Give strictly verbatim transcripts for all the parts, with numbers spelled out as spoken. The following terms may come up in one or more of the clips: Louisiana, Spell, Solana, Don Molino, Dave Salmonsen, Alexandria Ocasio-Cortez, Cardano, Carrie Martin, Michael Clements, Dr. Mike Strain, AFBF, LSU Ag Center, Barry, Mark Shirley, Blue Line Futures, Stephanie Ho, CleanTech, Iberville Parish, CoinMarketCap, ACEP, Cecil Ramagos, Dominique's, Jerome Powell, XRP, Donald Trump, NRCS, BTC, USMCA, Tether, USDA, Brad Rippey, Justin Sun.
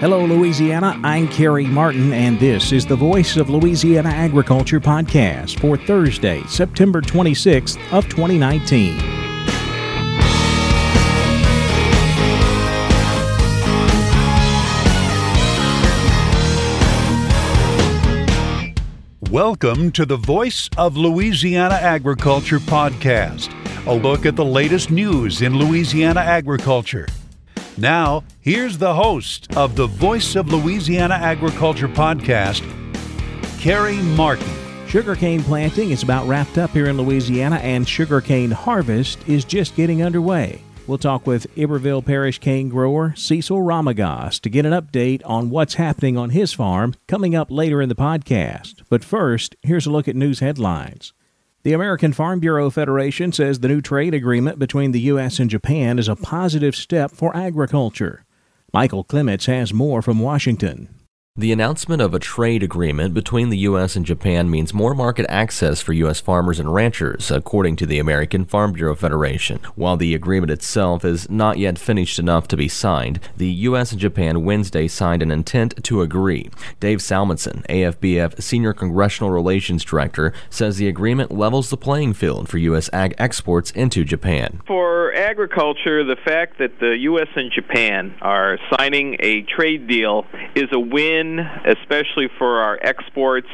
Hello, Louisiana. I'm Carrie Martin, and this is the Voice of Louisiana Agriculture podcast for Thursday, September twenty-sixth of twenty nineteen. Welcome to the Voice of Louisiana Agriculture podcast, a look at the latest news in Louisiana agriculture. Now, here's the host of the Voice of Louisiana Agriculture podcast, Carrie Martin. Sugarcane planting is about wrapped up here in Louisiana, and sugarcane harvest is just getting underway. We'll talk with Iberville Parish cane grower Cecil Ramagos to get an update on what's happening on his farm coming up later in the podcast. But first, here's a look at news headlines. The American Farm Bureau Federation says the new trade agreement between the U S and Japan is a positive step for agriculture. Michael Clements has more from Washington. The announcement of a trade agreement between the U S and Japan means more market access for U S farmers and ranchers, according to the American Farm Bureau Federation. While the agreement itself is not yet finished enough to be signed, the U S and Japan Wednesday signed an intent to agree. Dave Salmonsen, A F B F Senior Congressional Relations Director, says the agreement levels the playing field for U S ag exports into Japan. For agriculture, the fact that the U S and Japan are signing a trade deal is a win, especially for our exports.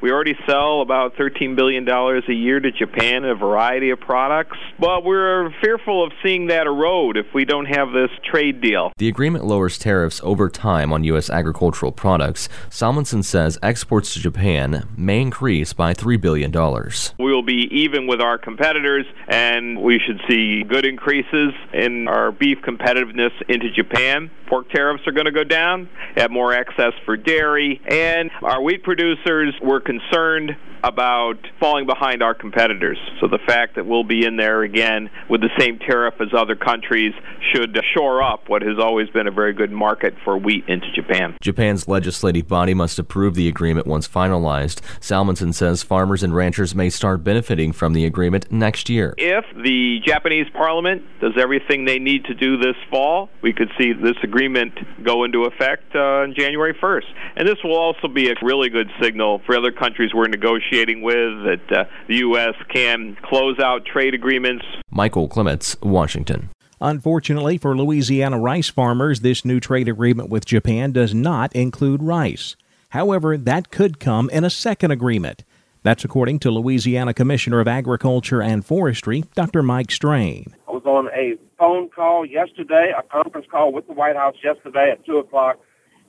We already sell about thirteen billion dollars a year to Japan in a variety of products, but we're fearful of seeing that erode if we don't have this trade deal. The agreement lowers tariffs over time on U S agricultural products. Salmonsen says exports to Japan may increase by three billion dollars. We will be even with our competitors, and we should see good increases in our beef competitiveness into Japan. Pork tariffs are going to go down, have more access for dairy, and our wheat producers were concerned about falling behind our competitors. So the fact that we'll be in there again with the same tariff as other countries should shore up what has always been a very good market for wheat into Japan. Japan's legislative body must approve the agreement once finalized. Salmonsen says farmers and ranchers may start benefiting from the agreement next year. If the Japanese parliament does everything they need to do this fall, we could see this agreement go into effect uh, on January first. And this will also be a really good signal for other countries we're negotiating with, that uh, the U S can close out trade agreements. Michael Clements, Washington. Unfortunately for Louisiana rice farmers, this new trade agreement with Japan does not include rice. However, that could come in a second agreement. That's according to Louisiana Commissioner of Agriculture and Forestry, Doctor Mike Strain. I was on a phone call yesterday, a conference call with the White House yesterday at two o'clock,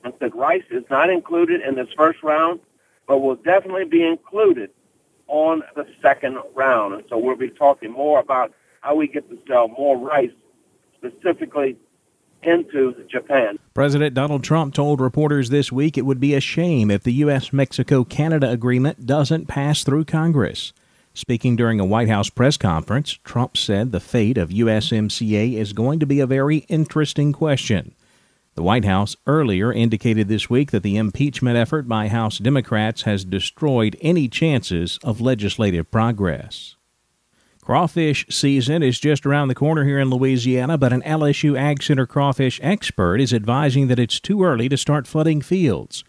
and said rice is not included in this first round, but will definitely be included on the second round. And so we'll be talking more about how we get to sell more rice specifically into Japan. President Donald Trump told reporters this week it would be a shame if the U S Mexico Canada agreement doesn't pass through Congress. Speaking during a White House press conference, Trump said the fate of U S M C A is going to be a very interesting question. The White House earlier indicated this week that the impeachment effort by House Democrats has destroyed any chances of legislative progress. Crawfish season is just around the corner here in Louisiana, but an L S U Ag Center crawfish expert is advising that it's too early to start flooding fields.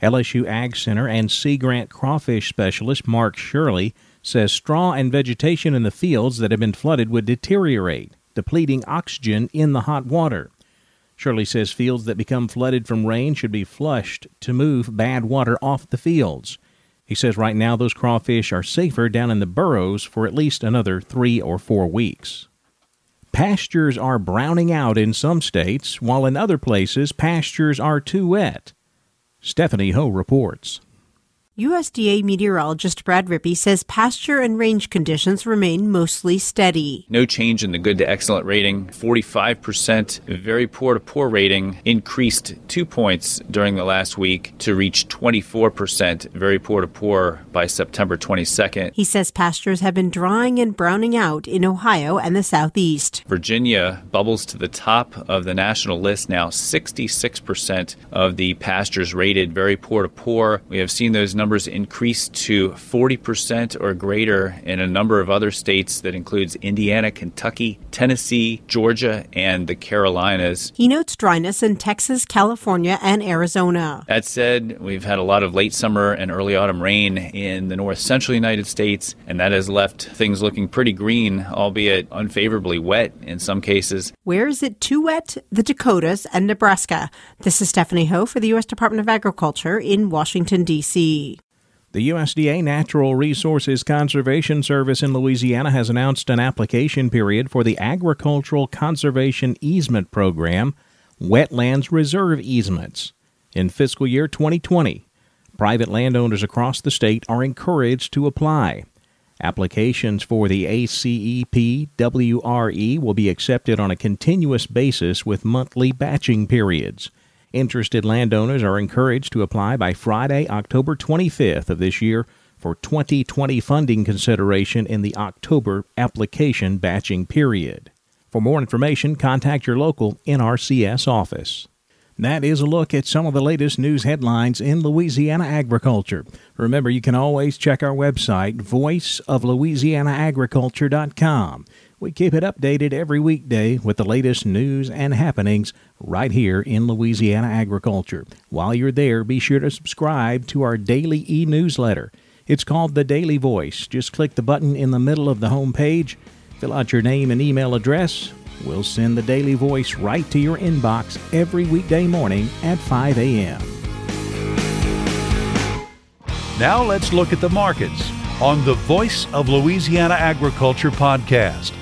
L S U Ag Center and Sea Grant crawfish specialist Mark Shirley says straw and vegetation in the fields that have been flooded would deteriorate, depleting oxygen in the hot water. Shirley says fields that become flooded from rain should be flushed to move bad water off the fields. He says right now those crawfish are safer down in the burrows for at least another three or four weeks. Pastures are browning out in some states, while in other places pastures are too wet. Stephanie Ho reports. U S D A meteorologist Brad Rippey says pasture and range conditions remain mostly steady. No change in the good to excellent rating. forty-five percent very poor to poor rating increased two points during the last week to reach twenty-four percent very poor to poor by September twenty-second. He says pastures have been drying and browning out in Ohio and the Southeast. Virginia bubbles to the top of the national list now. sixty-six percent of the pastures rated very poor to poor. We have seen those numbers numbers increased to forty percent or greater in a number of other states that includes Indiana, Kentucky, Tennessee, Georgia, and the Carolinas. He notes dryness in Texas, California, and Arizona. That said, we've had a lot of late summer and early autumn rain in the north central United States, and that has left things looking pretty green, albeit unfavorably wet in some cases. Where is it too wet? The Dakotas and Nebraska. This is Stephanie Ho for the U S Department of Agriculture in Washington, D C The U S D A Natural Resources Conservation Service in Louisiana has announced an application period for the Agricultural Conservation Easement Program, Wetlands Reserve Easements. In fiscal year twenty twenty, private landowners across the state are encouraged to apply. Applications for the ACEP W R E will be accepted on a continuous basis with monthly batching periods. Interested landowners are encouraged to apply by Friday, October twenty-fifth of this year for twenty twenty funding consideration in the October application batching period. For more information, contact your local N R C S office. That is a look at some of the latest news headlines in Louisiana agriculture. Remember, you can always check our website, voice of louisiana agriculture dot com. We keep it updated every weekday with the latest news and happenings right here in Louisiana agriculture. While you're there, be sure to subscribe to our daily e-newsletter. It's called The Daily Voice. Just click the button in the middle of the home page, fill out your name and email address. We'll send The Daily Voice right to your inbox every weekday morning at five a.m. Now let's look at the markets on the Voice of Louisiana Agriculture podcast.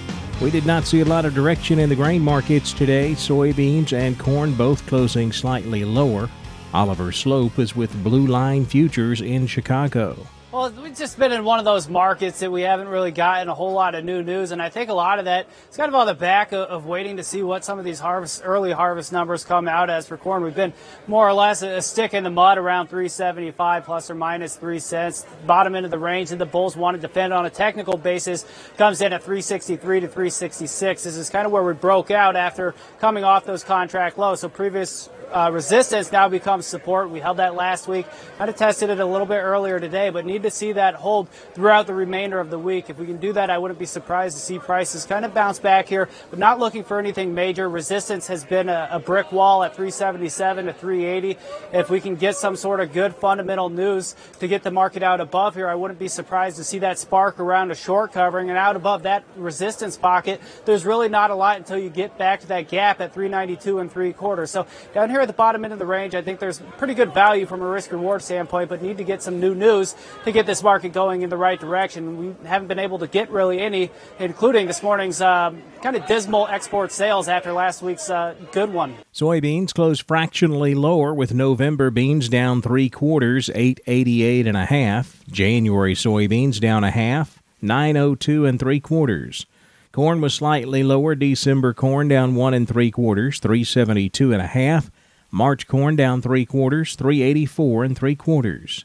We did not see a lot of direction in the grain markets today. Soybeans and corn both closing slightly lower. Oliver Slope is with Blue Line Futures in Chicago. Well, we've just been in one of those markets that we haven't really gotten a whole lot of new news, and I think a lot of that is kind of on the back of, of waiting to see what some of these harvest, early harvest numbers come out as for corn. We've been more or less a, a stick in the mud around three seventy-five plus or minus three cents, bottom end of the range, and the bulls want to defend on a technical basis. Comes in at three sixty-three to three sixty-six. This is kind of where we broke out after coming off those contract lows. So previous Uh, resistance now becomes support. We held that last week. Kind of tested it a little bit earlier today, but need to see that hold throughout the remainder of the week. If we can do that, I wouldn't be surprised to see prices kind of bounce back here, but not looking for anything major. Resistance has been a, a brick wall at three seventy-seven to three eighty. If we can get some sort of good fundamental news to get the market out above here, I wouldn't be surprised to see that spark around a short covering, and out above that resistance pocket, there's really not a lot until you get back to that gap at three ninety-two and three quarters. So down here at the bottom end of the range, I think there's pretty good value from a risk-reward standpoint, but need to get some new news to get this market going in the right direction. We haven't been able to get really any, including this morning's um, kind of dismal export sales after last week's uh, good one. Soybeans closed fractionally lower, with November beans down three quarters, eight eighty-eight and a half. January soybeans down a half, nine oh two and three quarters. Corn was slightly lower. December corn down one and three quarters, three seventy-two and a half. March corn down three quarters, three eighty-four and three quarters.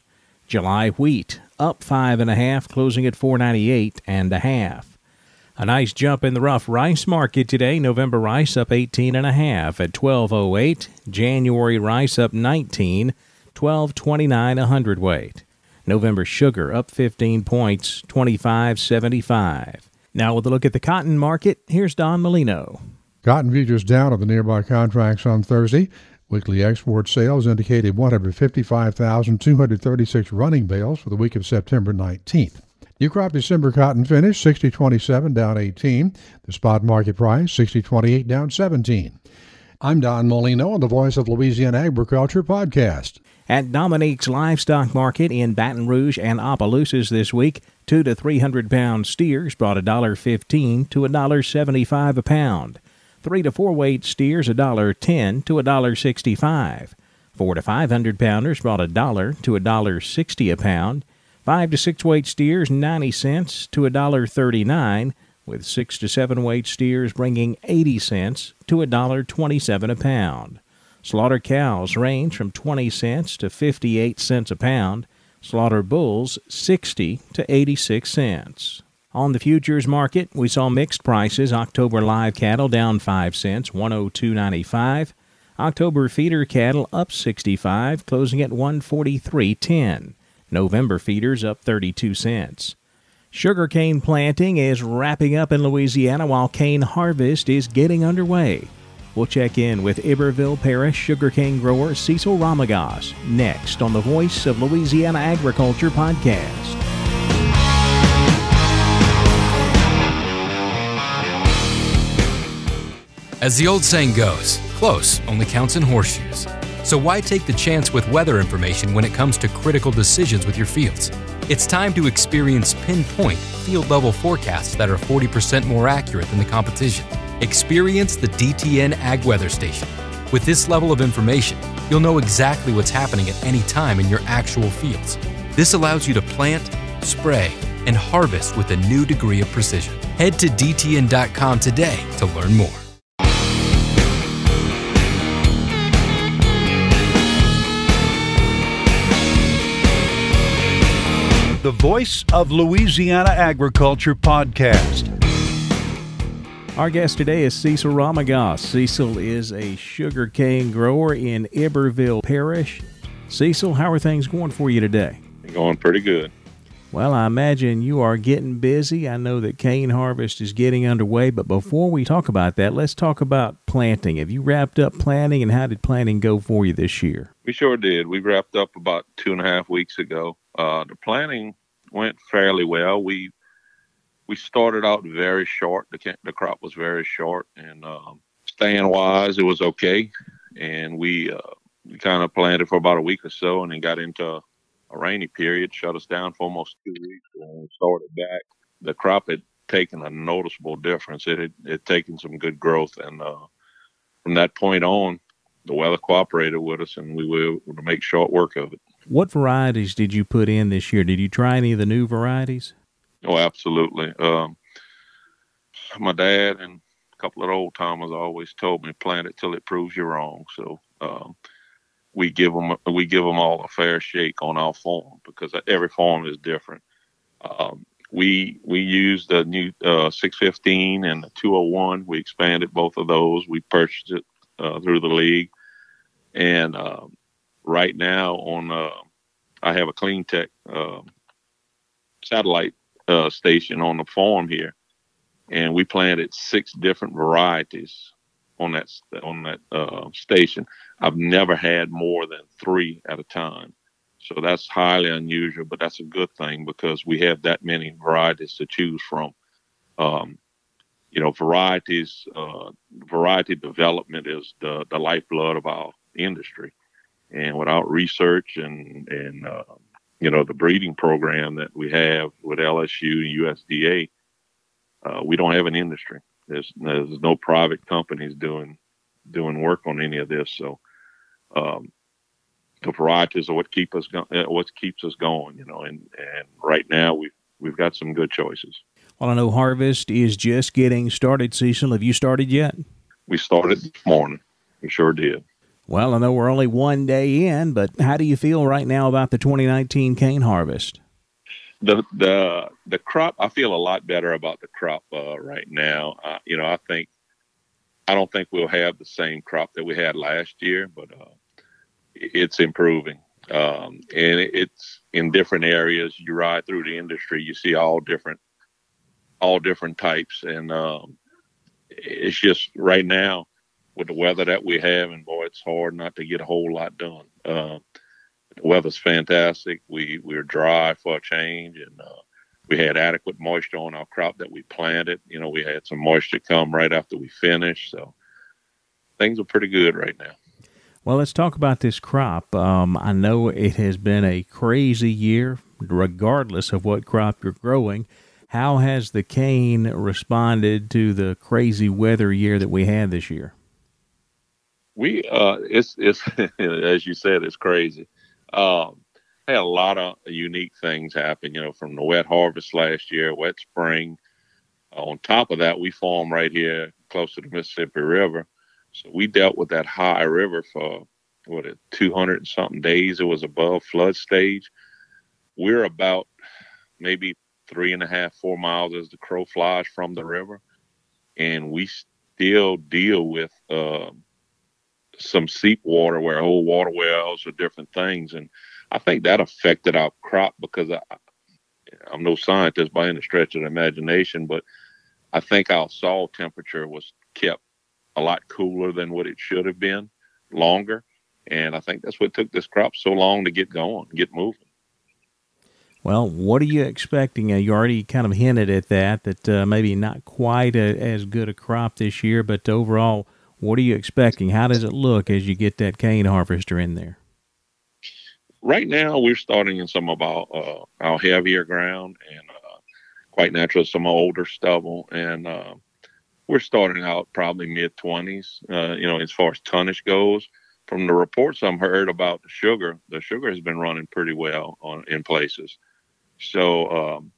July wheat up five and a half, closing at four ninety-eight and a half. A nice jump in the rough rice market today. November rice up eighteen and a half at twelve oh eight. January rice up nineteen, twelve twenty-nine a hundredweight. November sugar up fifteen points, twenty-five seventy-five. Now with a look at the cotton market, here's Don Molino. Cotton futures down on the nearby contracts on Thursday. Weekly export sales indicated one hundred fifty-five thousand two hundred thirty-six running bales for the week of September nineteenth. New crop December cotton finished sixty twenty-seven down eighteen. The spot market price sixty twenty-eight down seventeen. I'm Don Molino on the Voice of Louisiana Agriculture podcast. At Dominique's livestock market in Baton Rouge and Opelousas this week, two to three hundred pound steers brought a dollar fifteen to a dollar seventy-five a pound. Three to four weight steers a dollar ten to a dollar sixty-five. Four to five hundred pounders brought a dollar to a dollar sixty a pound. Five to six weight steers ninety cents to a dollar thirty-nine, with six to seven weight steers bringing eighty cents to a dollar twenty-seven a pound. Slaughter cows range from twenty cents to fifty-eight cents a pound. Slaughter bulls sixty to eighty-six cents. On the futures market, we saw mixed prices. October live cattle down five cents, one oh two ninety-five. October feeder cattle up sixty-five, closing at one forty-three ten. November feeders up thirty-two cents. Sugarcane planting is wrapping up in Louisiana while cane harvest is getting underway. We'll check in with Iberville Parish sugarcane grower Cecil Ramagos next on the Voice of Louisiana Agriculture podcast. As the old saying goes, close only counts in horseshoes. So why take the chance with weather information when it comes to critical decisions with your fields? It's time to experience pinpoint, field-level forecasts that are forty percent more accurate than the competition. Experience the D T N Ag Weather Station. With this level of information, you'll know exactly what's happening at any time in your actual fields. This allows you to plant, spray, and harvest with a new degree of precision. Head to D T N dot com today to learn more. The Voice of Louisiana Agriculture podcast. Our guest today is Cecil Ramagos. Cecil is a sugarcane grower in Iberville Parish. Cecil, how are things going for you today? Going pretty good. Well, I imagine you are getting busy. I know that cane harvest is getting underway, but before we talk about that, let's talk about planting. Have you wrapped up planting, and how did planting go for you this year? We sure did. We wrapped up about two and a half weeks ago. Uh, the planting went fairly well. We we started out very short. The, the crop was very short, and um, stand-wise, it was okay. And we, uh, we kind of planted for about a week or so, and then got into a rainy period, shut us down for almost two weeks, and we started back. The crop had taken a noticeable difference. It had, it had taken some good growth, and uh, from that point on, the weather cooperated with us, and we were able to make short work of it. What varieties did you put in this year? Did you try any of the new varieties? Oh, absolutely. Um, my dad and a couple of old timers always told me, plant it till it proves you wrong. So um, we give them we give them all a fair shake on our farm, because every farm is different. Um, we we used the new uh, six fifteen and the two oh one. We expanded both of those. We purchased it uh, through the league, and uh, right now on uh, I have a CleanTech uh, satellite. Uh, station on the farm here, and we planted six different varieties on that on that uh, station. I've never had more than three at a time, so that's highly unusual, but that's a good thing because we have that many varieties to choose from. Um, you know, varieties, uh, variety development is the, the lifeblood of our industry, and without research and and uh, you know, the breeding program that we have with L S U and U S D A, uh, we don't have an industry. There's, there's no private companies doing doing work on any of this. So um, the varieties are what keep us go- what keeps us going. You know, and, and right now we've we've got some good choices. Well, I know harvest is just getting started. Cecil, have you started yet? We started this morning. We sure did. Well, I know we're only one day in, but how do you feel right now about the twenty nineteen cane harvest? The the the crop, I feel a lot better about the crop uh, right now. Uh, you know, I think I don't think we'll have the same crop that we had last year, but uh, it's improving, um, and it's in different areas. You ride through the industry, you see all different all different types, and um, it's just right now, with the weather that we have, and boy, it's hard not to get a whole lot done. Uh, the weather's fantastic. We, we're dry for a change, and uh, we had adequate moisture on our crop that we planted. You know, we had some moisture come right after we finished, so things are pretty good right now. Well, let's talk about this crop. Um, I know it has been a crazy year, regardless of what crop you're growing. How has the cane responded to the crazy weather year that we had this year? We, uh, it's, it's, as you said, it's crazy. Um, had a lot of unique things happen, you know, from the wet harvest last year, wet spring. Uh, on top of that, we farm right here close to the Mississippi River. So we dealt with that high river for, what, two hundred and something days. It was above flood stage. We're about maybe three and a half, four miles as the crow flies from the river. And we still deal with, um, uh, some seep water where old water wells or different things. And I think that affected our crop because I, I'm no scientist by any stretch of the imagination, but I think our soil temperature was kept a lot cooler than what it should have been, longer. And I think that's what took this crop so long to get going, get moving. Well, what are you expecting? Uh, you already kind of hinted at that, that uh, maybe not quite a, as good a crop this year, but overall, what are you expecting? How does it look as you get that cane harvester in there? Right now, we're starting in some of our, uh, our heavier ground and uh, quite naturally some older stubble. And uh, we're starting out probably mid-twenties, uh, you know, as far as tonnage goes. From the reports I've heard about the sugar, the sugar has been running pretty well on, in places. So um,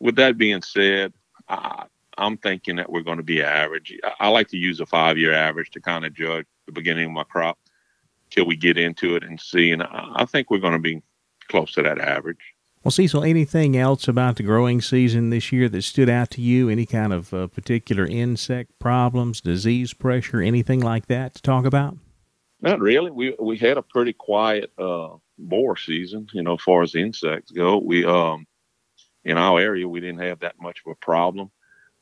with that being said, I, I'm thinking that we're going to be average. I, I like to use a five-year average to kind of judge the beginning of my crop till we get into it and see. And I, I think we're going to be close to that average. Well, Cecil, anything else about the growing season this year that stood out to you? Any kind of uh, particular insect problems, disease pressure, anything like that to talk about? Not really. We we had a pretty quiet uh, boar season, you know, as far as insects go. We um, in our area, we didn't have that much of a problem.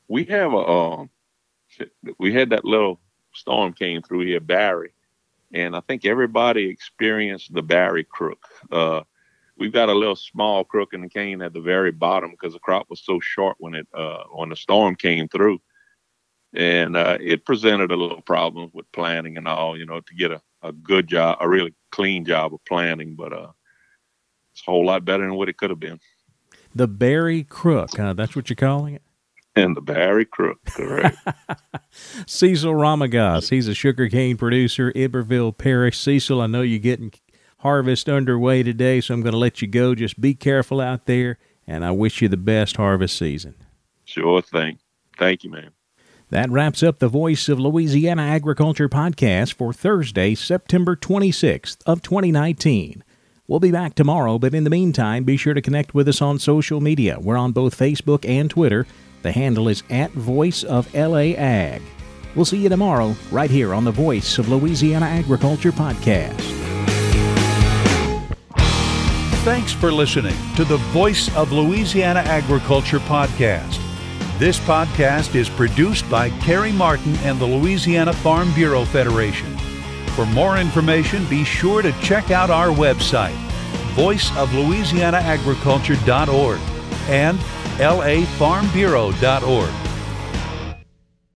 We have a uh, we had that little storm came through here, Barry, and I think everybody experienced the Barry crook. Uh, we've got a little small crook in the cane at the very bottom because the crop was so short when it uh, when the storm came through, and uh, it presented a little problem with planting and all, you know, to get a. a good job, a really clean job of planning, but uh, it's a whole lot better than what it could have been. The Barry crook, uh, that's what you're calling it? And the Barry crook, correct. Cecil Ramagos, he's a sugarcane producer, Iberville Parish. Cecil, I know you're getting harvest underway today, so I'm going to let you go. Just be careful out there, and I wish you the best harvest season. Sure thing. Thank you, man. That wraps up the Voice of Louisiana Agriculture podcast for Thursday, September twenty-sixth of twenty nineteen. We'll be back tomorrow, but in the meantime, be sure to connect with us on social media. We're on both Facebook and Twitter. The handle is at Voice of L A Ag. We'll see you tomorrow right here on the Voice of Louisiana Agriculture podcast. Thanks for listening to the Voice of Louisiana Agriculture podcast. This podcast is produced by Carrie Martin and the Louisiana Farm Bureau Federation. For more information, be sure to check out our website, voice of louisiana agriculture dot org and l a farm bureau dot org.